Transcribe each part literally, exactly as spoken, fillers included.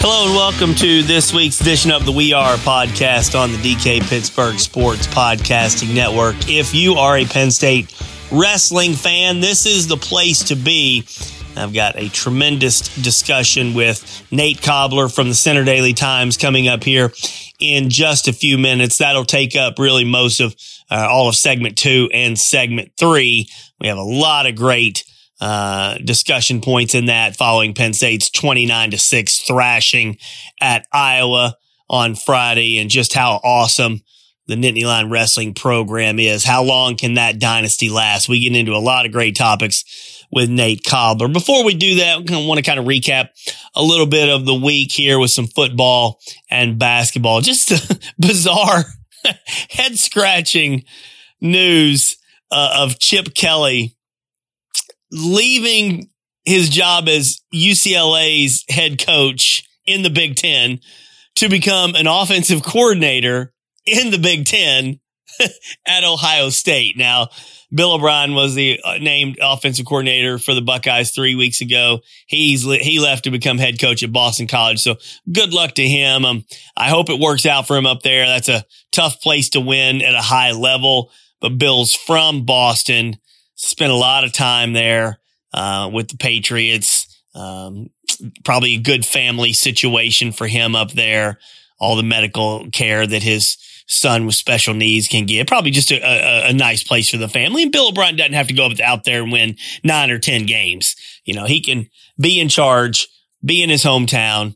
Hello and welcome to this week's edition of the We Are podcast on the D K Pittsburgh Sports Podcasting Network. If you are a Penn State wrestling fan, this is the place to be. I've got a tremendous discussion with Nate Kobler from the Centre Daily Times coming up here in just a few minutes. That'll take up really most of uh, all of segment two and segment three. We have a lot of great Uh, discussion points in that following Penn State's twenty-nine to six thrashing at Iowa on Friday, and just how awesome the Nittany Lion wrestling program is. How long can that dynasty last? We get into a lot of great topics with Nate Kobler. Before we do that, I want to kind of recap a little bit of the week here with some football and basketball. Just bizarre, head-scratching news uh, of Chip Kelly leaving his job as U C L A's head coach in the Big Ten to become an offensive coordinator in the Big Ten at Ohio State. Now, Bill O'Brien was the uh, named offensive coordinator for the Buckeyes three weeks ago. He's he left to become head coach at Boston College. So good luck to him. Um, I hope it works out for him up there. That's a tough place to win at a high level. But Bill's from Boston. Spent a lot of time there uh, with the Patriots. Um, probably a good family situation for him up there. All the medical care that his son with special needs can get. Probably just a, a, a nice place for the family. And Bill O'Brien doesn't have to go up out there and win nine or ten games. You know, he can be in charge, be in his hometown.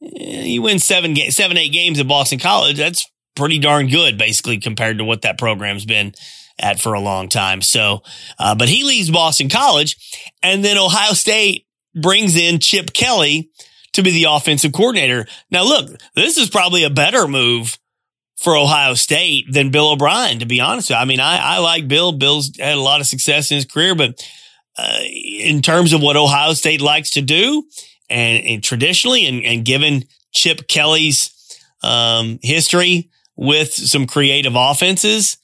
He wins seven, seven, eight games at Boston College. That's pretty darn good, basically, compared to what that program's been at for a long time. So, uh, but he leaves Boston College, and then Ohio State brings in Chip Kelly to be the offensive coordinator. Now, look, this is probably a better move for Ohio State than Bill O'Brien, to be honest with you. I mean, I, I like Bill. Bill's had a lot of success in his career, but uh, in terms of what Ohio State likes to do and, and traditionally, and, and given Chip Kelly's um, history with some creative offenses,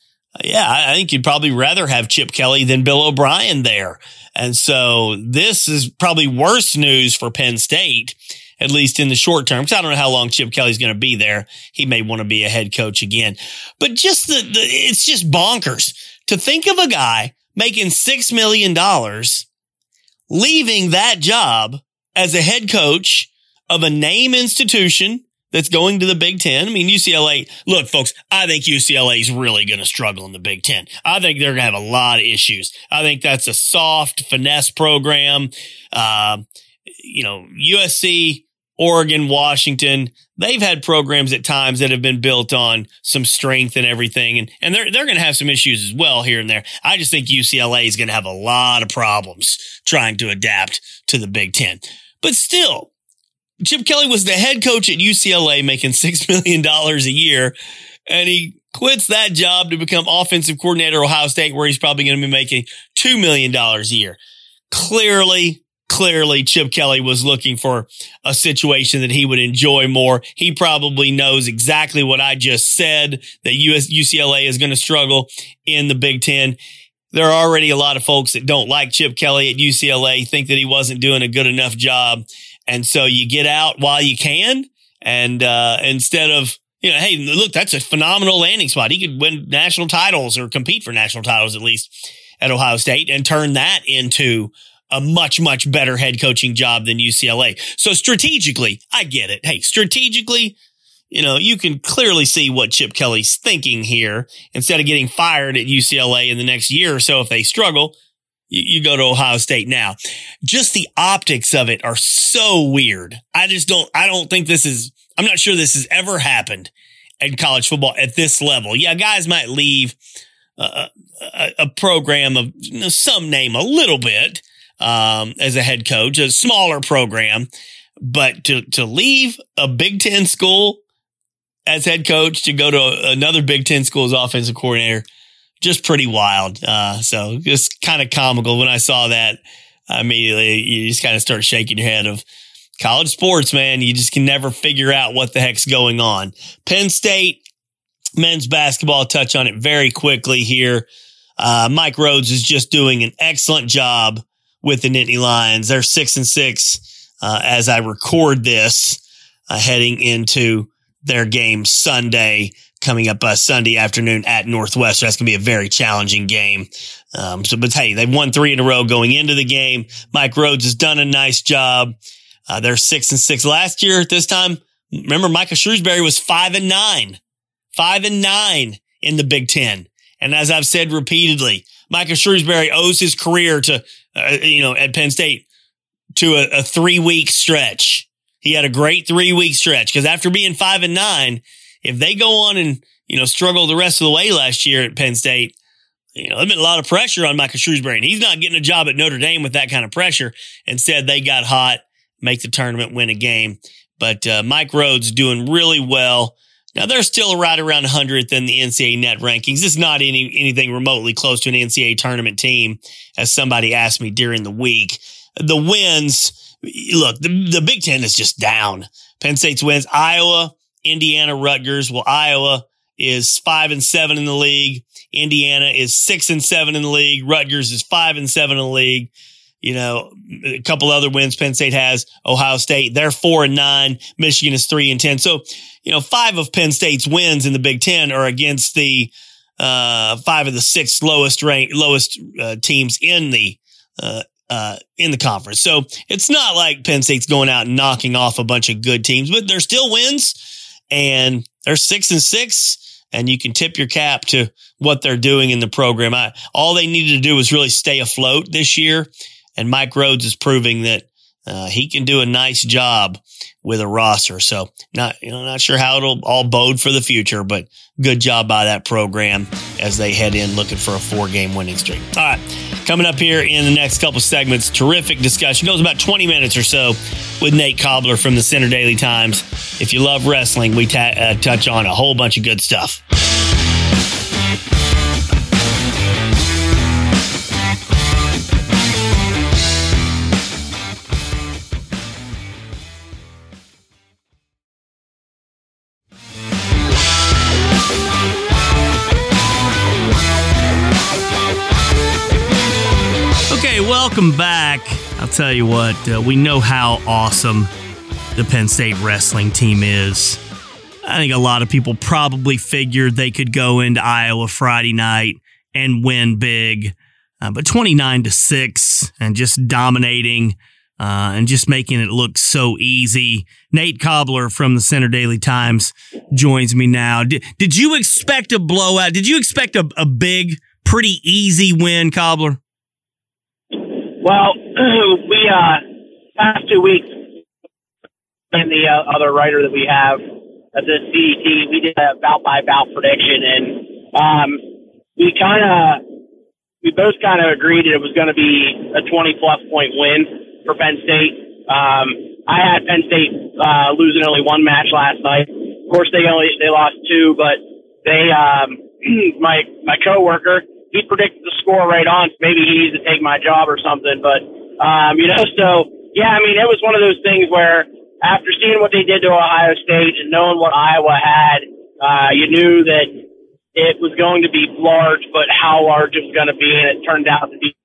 yeah, I think you'd probably rather have Chip Kelly than Bill O'Brien there. And so this is probably worse news for Penn State, at least in the short term, because I don't know how long Chip Kelly's going to be there. He may want to be a head coach again. But just the, the it's just bonkers to think of a guy making six million dollars leaving that job as a head coach of a name institution that's going to the Big Ten. I mean, U C L A, look, folks, I think U C L A is really going to struggle in the Big Ten. I think they're going to have a lot of issues. I think that's a soft, finesse program. Uh, you know, U S C, Oregon, Washington, they've had programs at times that have been built on some strength and everything. And, and they're, they're going to have some issues as well here and there. I just think U C L A is going to have a lot of problems trying to adapt to the Big Ten. But still, Chip Kelly was the head coach at U C L A making six million dollars a year, and he quits that job to become offensive coordinator at Ohio State, where he's probably going to be making two million dollars a year. Clearly, clearly, Chip Kelly was looking for a situation that he would enjoy more. He probably knows exactly what I just said, that U S, U C L A is going to struggle in the Big Ten. There are already a lot of folks that don't like Chip Kelly at U C L A, think that he wasn't doing a good enough job. And so you get out while you can. And, uh, instead of, you know, hey, look, that's a phenomenal landing spot. He could win national titles or compete for national titles, at least at Ohio State, and turn that into a much, much better head coaching job than U C L A. So strategically, I get it. Hey, strategically, you know, you can clearly see what Chip Kelly's thinking here. Instead of getting fired at U C L A in the next year or so if they struggle, you go to Ohio State now. Just the optics of it are so weird. I just don't, I don't think this is, I'm not sure this has ever happened in college football at this level. Yeah, guys might leave uh, a, a program of you know, some name a little bit um, as a head coach, a smaller program, but to, to leave a Big Ten school as head coach to go to another Big Ten school as offensive coordinator, just pretty wild. Uh, so just kind of comical. When I saw that, I immediately you just kind of start shaking your head of college sports, man. You just can never figure out what the heck's going on. Penn State men's basketball, touch on it very quickly here. Uh, Mike Rhodes is just doing an excellent job with the Nittany Lions. They're six and six uh, as I record this, uh, heading into their game Sunday. Coming up uh, Sunday afternoon at Northwestern. That's going to be a very challenging game. Um, so, but hey, they've won three in a row going into the game. Mike Rhodes has done a nice job. Uh, they're six and six last year at this time. Remember, Michael Shrewsbury was five and nine, five and nine in the Big Ten. And as I've said repeatedly, Michael Shrewsbury owes his career to, uh, you know, at Penn State to a, a three week stretch. He had a great three week stretch because after being five and nine, if they go on and, you know, struggle the rest of the way last year at Penn State, you know, there's been a lot of pressure on Michael Shrewsbury, and he's not getting a job at Notre Dame with that kind of pressure. Instead, they got hot, make the tournament, win a game. But uh, Mike Rhodes doing really well. Now, they're still right around one hundredth in the N C double A net rankings. It's not any anything remotely close to an N C double A tournament team, as somebody asked me during the week. The wins, look, the, the Big Ten is just down. Penn State's wins, Iowa, Indiana, Rutgers. Well, Iowa is five and seven in the league. Indiana is six and seven in the league. Rutgers is five and seven in the league. You know, a couple other wins Penn State has. Ohio State, they're four and nine. Michigan is three and ten. So, you know, five of Penn State's wins in the Big Ten are against the uh, five of the six lowest ranked lowest uh, teams in the uh, uh, in the conference. So it's not like Penn State's going out and knocking off a bunch of good teams, but they're still wins. And they're six and six, and you can tip your cap to what they're doing in the program. I, all they needed to do was really stay afloat this year. And Mike Rhodes is proving that uh, he can do a nice job with a roster. So not, you know, not sure how it'll all bode for the future, but good job by that program as they head in looking for a four game winning streak. All right. Coming up here in the next couple segments, terrific discussion. It goes about twenty minutes or so with Nate Kobler from the Centre Daily Times. If you love wrestling, we t- uh, touch on a whole bunch of good stuff. Welcome back. I'll tell you what, uh, we know how awesome the Penn State wrestling team is. I think a lot of people probably figured they could go into Iowa Friday night and win big, uh, but twenty-nine to six and just dominating uh, and just making it look so easy. Nate Kobler from the Centre Daily Times joins me now. Did, did you expect a blowout? Did you expect a, a big, pretty easy win, Kobler? Well, we, uh, past two weeks, and the uh, other writer that we have at the C D T, we did a bout-by-bout prediction, and um, we kind of, we both kind of agreed that it was going to be a twenty-plus point win for Penn State. Um, I had Penn State uh, losing only one match last night. Of course, they only they lost two, but they, um, my my coworker. He predicted the score right on. Maybe he needs to take my job or something. But, um, you know, so, yeah, I mean, it was one of those things where after seeing what they did to Ohio State and knowing what Iowa had, uh, you knew that it was going to be large, but how large it was going to be. And it turned out to be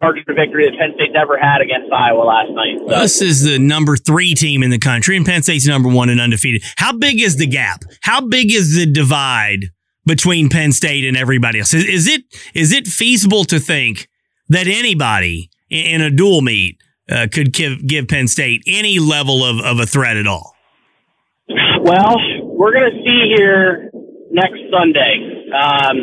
the largest victory that Penn State's ever had against Iowa last night. So. This is the number three team in the country, and Penn State's number one and undefeated. How big is the gap? How big is the divide between Penn State and everybody else? Is, is it is it feasible to think that anybody in a dual meet uh, could give, give Penn State any level of, of a threat at all? Well, we're going to see here next Sunday um,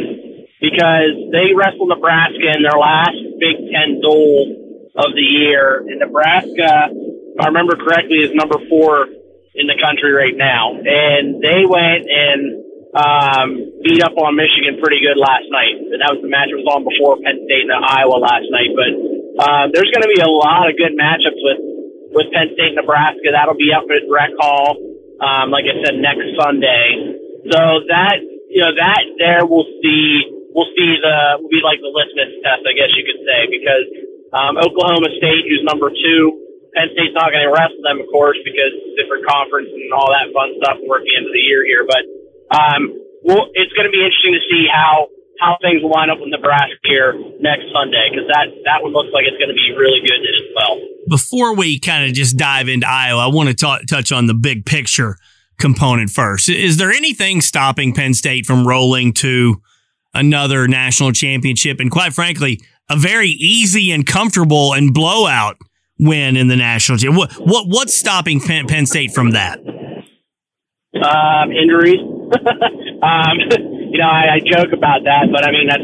because they wrestled Nebraska in their last Big Ten duel of the year. And Nebraska, if I remember correctly, is number four in the country right now. And they went and Um, beat up on Michigan pretty good last night. And that was the match that was on before Penn State and Iowa last night. But uh, there's going to be a lot of good matchups with, with Penn State and Nebraska. That'll be up at Rec Hall, um, like I said, next Sunday. So that, you know, that there we'll see, we'll see the, will be like the litmus test, I guess you could say, because um, Oklahoma State, who's number two, Penn State's not going to wrestle them, of course, because different conference and all that fun stuff. We're at the end of the year here, but Um, well, it's going to be interesting to see how, how things line up with Nebraska here next Sunday, because that, that one looks like it's going to be really good as well. Before we kind of just dive into Iowa, I want to t- touch on the big picture component first. Is there anything stopping Penn State from rolling to another national championship and, quite frankly, a very easy and comfortable and blowout win in the national championship? What, what, what's stopping Penn, Penn State from that? Um, injuries. um, you know, I, I joke about that, but I mean, that's,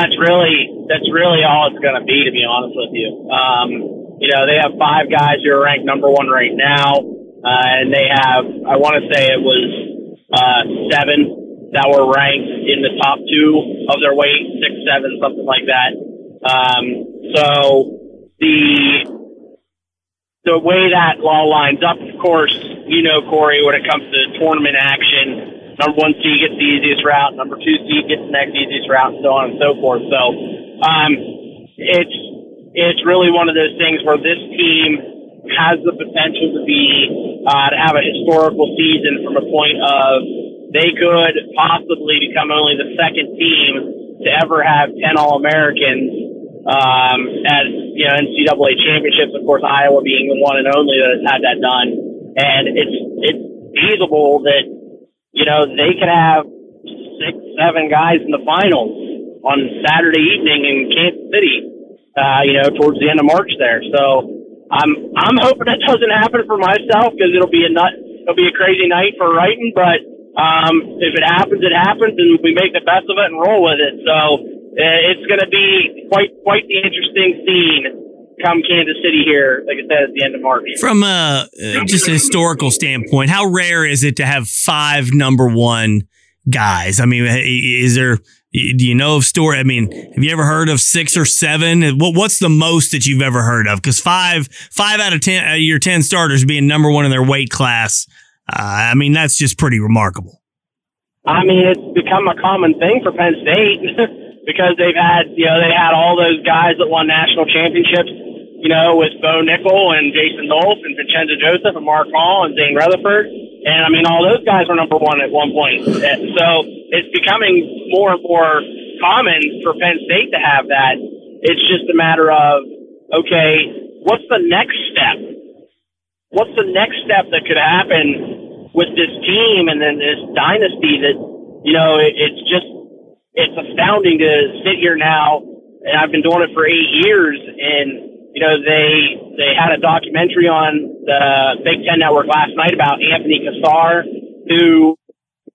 that's really, that's really all it's going to be, to be honest with you. Um, you know, they have five guys who are ranked number one right now. Uh, and they have, I want to say it was, uh, seven that were ranked in the top two of their weight, six, seven, something like that. Um, so the, the way that law lines up, of course, you know, Corey, when it comes to tournament action, number one seed gets the easiest route. Number two seed gets the next easiest route, and so on and so forth. So, um, it's it's really one of those things where this team has the potential to be uh, to have a historical season from a point of they could possibly become only the second team to ever have ten All-Americans um, at you know N C double A championships. Of course, Iowa being the one and only that has had that done, and it's it's feasible that. You know, they could have six, seven guys in the finals on Saturday evening in Kansas City, uh, you know, towards the end of March there. So I'm I'm hoping that doesn't happen for myself because it'll be a nut, it'll be a crazy night for writing. But um, if it happens, it happens, and we make the best of it and roll with it. So it's going to be quite quite the interesting scene. Come Kansas City here, like I said, at the end of March. From a uh, just a historical standpoint, how rare is it to have five number one guys? I mean, is there? Do you know of story? I mean, have you ever heard of six or seven? What What's the most that you've ever heard of? Because five five out of ten uh, your ten starters being number one in their weight class, uh, I mean, that's just pretty remarkable. I mean, it's become a common thing for Penn State because they've had you know they had all those guys that won national championships. You know, with Bo Nickel and Jason Nolf and Vincenzo Joseph and Mark Hall and Zane Rutherford. And, I mean, all those guys were number one at one point. And so it's becoming more and more common for Penn State to have that. It's just a matter of, okay, what's the next step? What's the next step that could happen with this team and then this dynasty that, you know, it, it's just, it's astounding to sit here now. And I've been doing it for eight years and, you know, they they had a documentary on the Big Ten Network last night about Anthony Cassar, who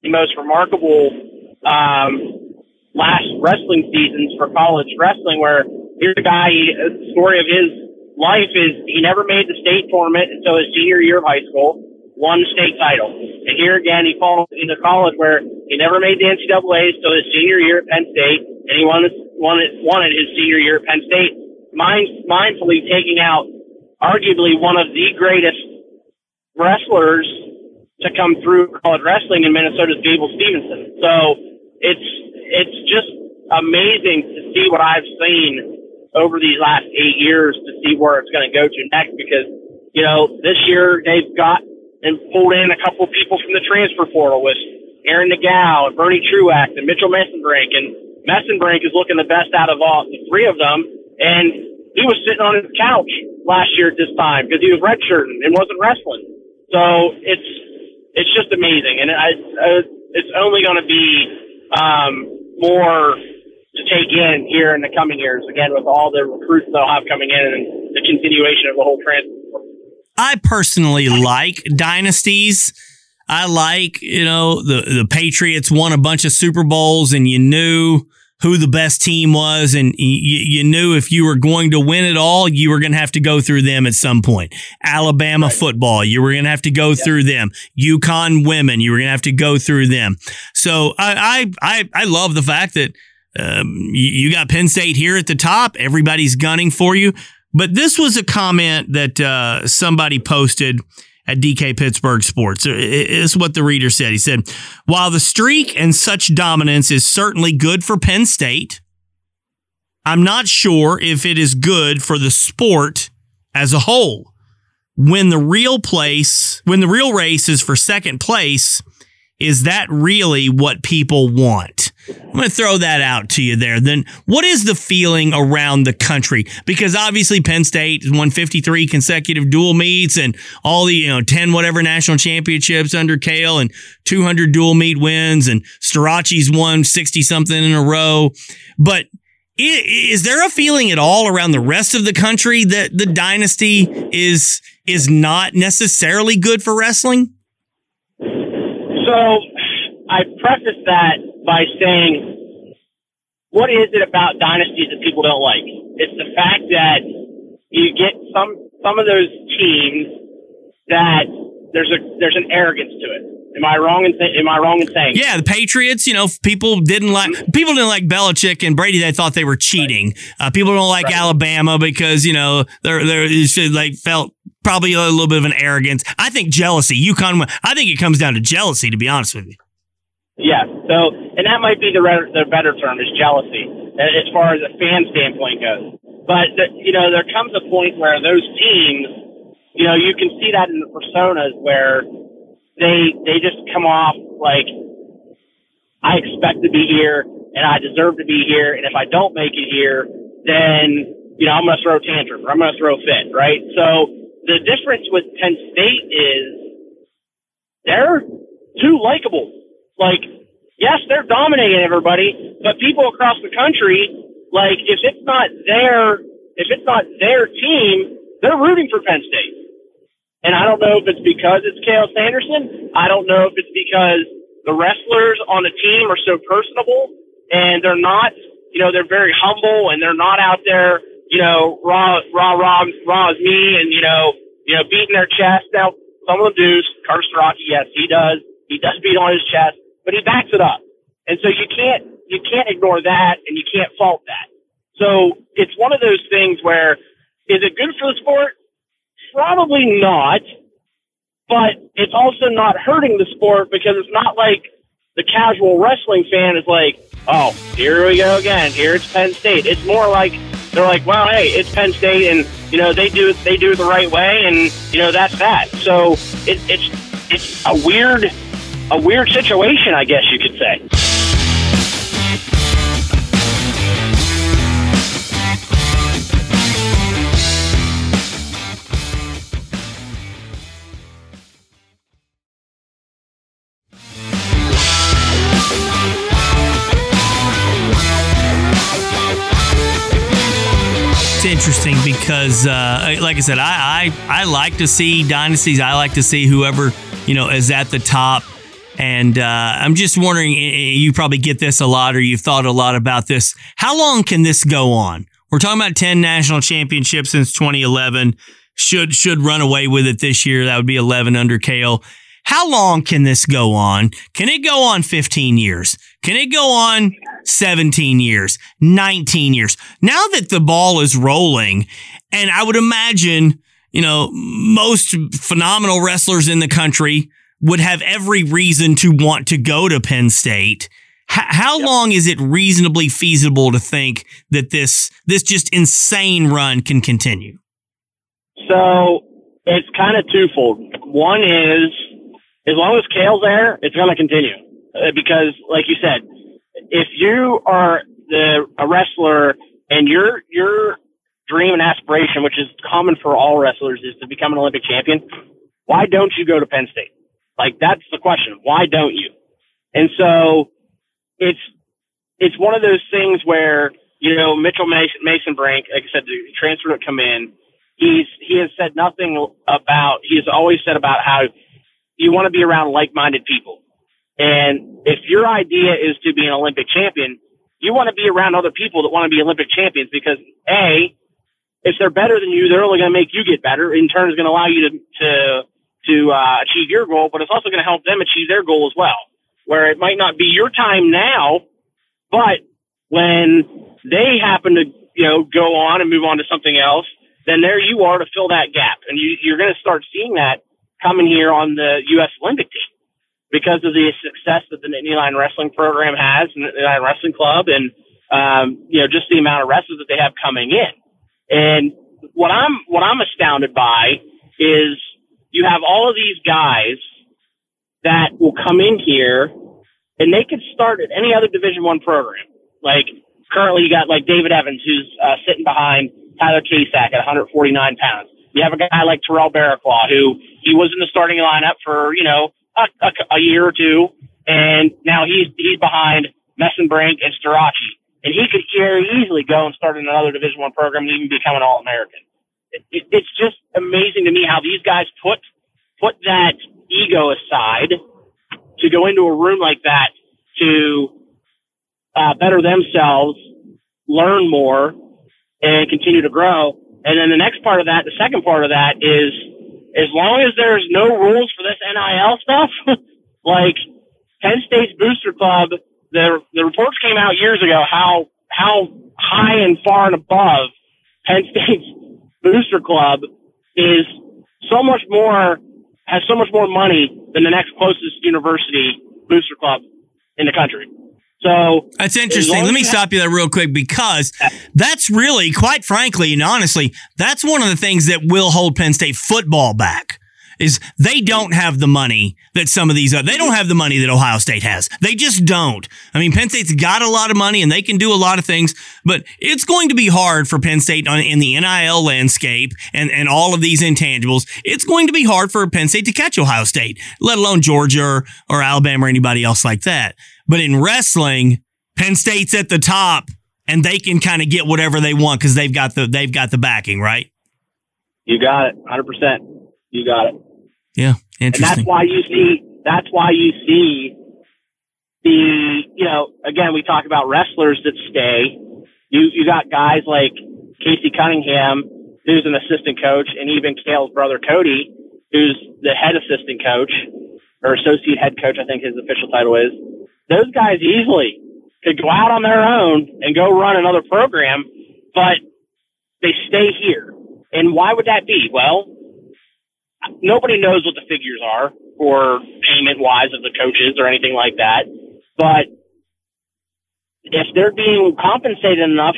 the most remarkable um, last wrestling seasons for college wrestling, where here's a guy, he, the story of his life is he never made the state tournament until his senior year of high school, won the state title. And here again, he falls into college where he never made the N C double A's until his senior year at Penn State, and he won, won, it, won it his senior year at Penn State. Mind, mindfully taking out arguably one of the greatest wrestlers to come through college wrestling in Minnesota's Gable Stevenson. So it's it's just amazing to see what I've seen over these last eight years to see where it's going to go to next because, you know, this year they've got and pulled in a couple people from the transfer portal with Aaron Nagao and Bernie Truax and Mitchell Mesenbrink. And Mesenbrink is looking the best out of all the three of them. And he was sitting on his couch last year at this time because he was redshirting and wasn't wrestling. So it's it's just amazing, and I, I, it's only going to be um, more to take in here in the coming years, again, with all the recruits they'll have coming in and the continuation of the whole transfer. I personally like dynasties. I like, you know, the, the Patriots won a bunch of Super Bowls and you knew who the best team was, and you, you knew if you were going to win it all, you were going to have to go through them at some point. Alabama right. football, you were going to have to go yeah. through them. UConn women, you were going to have to go through them. So I I I, I love the fact that um, you, you got Penn State here at the top. Everybody's gunning for you. But this was a comment that uh, somebody posted at D K Pittsburgh Sports. It's what the reader said. He said, while the streak and such dominance is certainly good for Penn State, I'm not sure if it is good for the sport as a whole. When the real place, when the real race is for second place, is that really what people want? I'm going to throw that out to you there. Then what is the feeling around the country? Because obviously Penn State won fifty-three consecutive dual meets and all the, you know, ten whatever national championships under Cael and two hundred dual meet wins, and Starocki's won sixty something in a row. But is there a feeling at all around the rest of the country that the dynasty is, is not necessarily good for wrestling? So I preface that by saying, what is it about dynasties that people don't like? It's the fact that you get some some of those teams that there's a there's an arrogance to it. Am I wrong in th- am I wrong in saying? Yeah, the Patriots. You know, people didn't like people didn't like Belichick and Brady. They thought they were cheating. Right. Uh, people don't like right. Alabama because, you know, they're they're like felt probably a little bit of an arrogance. I think jealousy. UConn. I think it comes down to jealousy, to be honest with you. Yeah, so, and that might be the, re- the better term, is jealousy, as far as a fan standpoint goes. But, the, you know, there comes a point where those teams, you know, you can see that in the personas where they they just come off like, I expect to be here, and I deserve to be here, and if I don't make it here, then, you know, I'm going to throw a tantrum, or I'm going to throw a fit, right? So the difference with Penn State is they're too likable. Like, yes, they're dominating everybody, but people across the country, like, if it's not their, if it's not their team, they're rooting for Penn State. And I don't know if it's because it's Cael Sanderson. I don't know if it's because the wrestlers on the team are so personable, and they're not, you know, they're very humble, and they're not out there, you know, raw, raw, raw, raw as me, and, you know, you know, beating their chest. Now, some of them do. Carter Starocki, yes, he does. He does beat on his chest, but he backs it up. And so you can't, you can't ignore that, and you can't fault that. So it's one of those things where, is it good for the sport? Probably not, but it's also not hurting the sport, because it's not like the casual wrestling fan is like, oh, here we go again. Here it's Penn State. It's more like they're like, well, hey, it's Penn State, and, you know, they do it, they do it the right way. And, you know, that's that. So it, it's, it's a weird, a weird situation, I guess you could say. Interesting, because uh like I said, I, I I like to see dynasties. I like to see whoever, you know, is at the top, and uh I'm just wondering, you probably get this a lot, or you've thought a lot about this, how long can this go on? We're talking about ten national championships since twenty eleven. Should should run away with it this year. That would be eleven under Cael. How long can this go on? Can it go on fifteen years? Can it go on seventeen years? nineteen years? Now that the ball is rolling, and I would imagine, you know, most phenomenal wrestlers in the country would have every reason to want to go to Penn State. H- how yep. long is it reasonably feasible to think that this, this just insane run can continue? So it's kind of twofold. One is, as long as Cael's there, it's going to continue. Uh, because, like you said, if you are the, a wrestler, and your your dream and aspiration, which is common for all wrestlers, is to become an Olympic champion, why don't you go to Penn State? Like, that's the question. Why don't you? And so it's it's one of those things where, you know, Mitchell Mesenbrink, like I said, the transfer to come in, he's he has said nothing about, he's always said about how you want to be around like-minded people. And if your idea is to be an Olympic champion, you want to be around other people that want to be Olympic champions because, A, if they're better than you, they're only going to make you get better. In turn, it's going to allow you to to, to uh, achieve your goal, but it's also going to help them achieve their goal as well, where it might not be your time now, but when they happen to, you know, go on and move on to something else, then there you are to fill that gap. And you, you're going to start seeing that coming here on the U S Olympic team because of the success that the Nittany Lion Wrestling program has, and the Nittany Lion Wrestling Club, and, um, you know, just the amount of wrestlers that they have coming in. And what I'm what I'm astounded by is you have all of these guys that will come in here and they could start at any other Division One program. Like currently, you got like David Evans, who's uh, sitting behind Tyler Kasach at one forty-nine pounds. You have a guy like Terrell Barraclaw, who he was in the starting lineup for you know a, a, a year or two, and now he's he's behind Mesenbrink and Starocki. And he could very easily go and start in another Division One program and even become an All-American. It, it, it's just amazing to me how these guys put put that ego aside to go into a room like that to uh, better themselves, learn more, and continue to grow. And then the next part of that, the second part of that is, as long as there's no rules for this N I L stuff, like Penn State's Booster Club, The, the reports came out years ago how how high and far and above Penn State's Booster Club is so much more, has so much more money than the next closest university Booster Club in the country. So that's interesting. Let me stop you there real quick, because that's really, quite frankly and honestly, that's one of the things that will hold Penn State football back. Is they don't have the money that some of these are. They don't have the money that Ohio State has. They just don't. I mean, Penn State's got a lot of money and they can do a lot of things, but it's going to be hard for Penn State on, in the N I L landscape and, and all of these intangibles. It's going to be hard for Penn State to catch Ohio State, let alone Georgia or, or Alabama or anybody else like that. But in wrestling, Penn State's at the top and they can kind of get whatever they want because they've got the they've got the backing, right? You got it, one hundred percent. You got it. Yeah, interesting. And that's why you see. That's why you see the. You know, again, we talk about wrestlers that stay. You you got guys like Casey Cunningham, who's an assistant coach, and even Cael's brother Cody, who's the head assistant coach or associate head coach, I think his official title is. Those guys easily could go out on their own and go run another program, but they stay here. And why would that be? Well, nobody knows what the figures are for payment-wise of the coaches or anything like that. But if they're being compensated enough,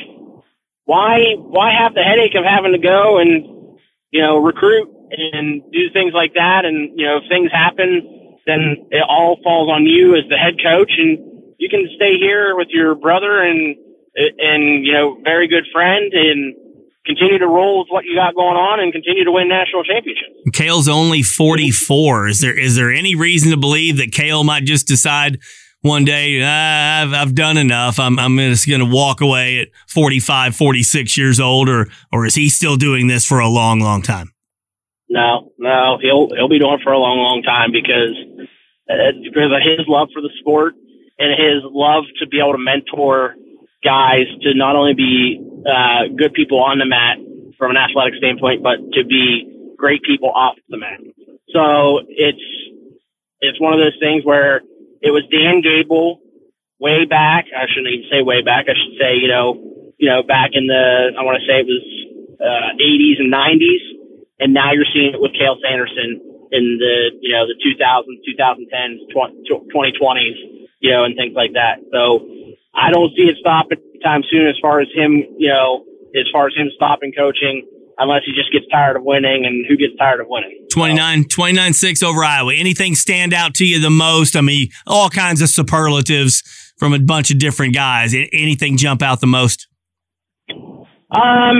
why why have the headache of having to go and, you know, recruit and do things like that? And, you know, if things happen, then it all falls on you as the head coach. And you can stay here with your brother and, and you know, very good friend and continue to roll with what you got going on and continue to win national championships. Cael's only forty-four. Is there is there any reason to believe that Cael might just decide one day, ah, I've, I've done enough. I'm I'm just going to walk away at forty-five, forty-six years old, or or is he still doing this for a long, long time? No, no, he'll he'll be doing it for a long, long time because uh, because of his love for the sport and his love to be able to mentor guys to not only be Uh, good people on the mat from an athletic standpoint, but to be great people off the mat. So it's it's one of those things where it was Dan Gable way back. I shouldn't even say way back. I should say, you know, you know, back in the, I want to say it was uh, eighties and nineties. And now you're seeing it with Cael Sanderson in the, you know, the two thousands, twenty tens, twenty twenties, you know, and things like that. So I don't see it stopping time soon as far as him, you know, as far as him stopping coaching, unless he just gets tired of winning, and who gets tired of winning? twenty-nine, twenty-nine six over Iowa. Anything stand out to you the most? I mean, all kinds of superlatives from a bunch of different guys. Anything jump out the most? Um,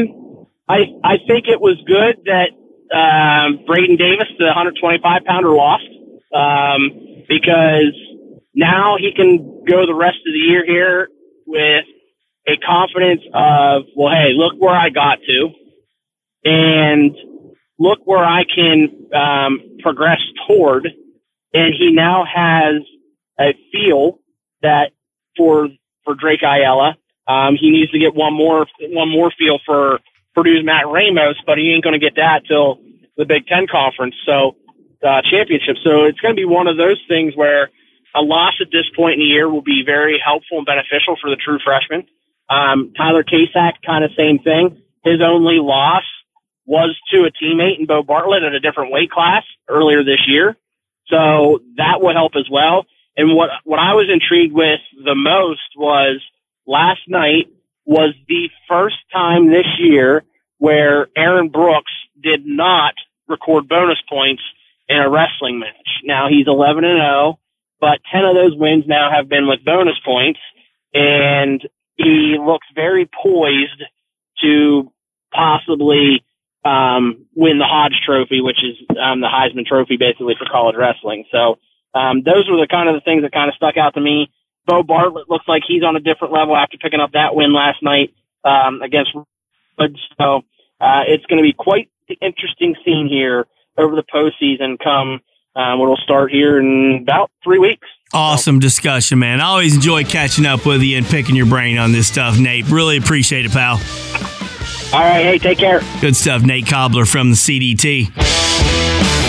I I think it was good that um, Braden Davis, the one twenty-five pounder, lost um, because now he can go the rest of the year here with a confidence of, well, hey, look where I got to and look where I can um, progress toward. And he now has a feel that for for Drake Ayala, um, he needs to get one more one more feel for Purdue's Matt Ramos, but he ain't going to get that till the Big Ten Conference so uh, championship. So it's going to be one of those things where a loss at this point in the year will be very helpful and beneficial for the true freshman. Um, Tyler Kasach, kind of same thing. His only loss was to a teammate in Bo Bartlett at a different weight class earlier this year. So that would help as well. And what, what I was intrigued with the most was last night was the first time this year where Aaron Brooks did not record bonus points in a wrestling match. Now he's eleven and oh, but ten of those wins now have been with bonus points, and he looks very poised to possibly um, win the Hodge Trophy, which is um, the Heisman Trophy basically for college wrestling. So um, those were the kind of the things that kind of stuck out to me. Bo Bartlett looks like he's on a different level after picking up that win last night um, against Woods. So uh, it's going to be quite the interesting scene here over the postseason come um, what will start here in about three weeks. Awesome discussion, man. I always enjoy catching up with you and picking your brain on this stuff, Nate. Really appreciate it, pal. All right, hey, take care. Good stuff, Nate Kobler from the C D T.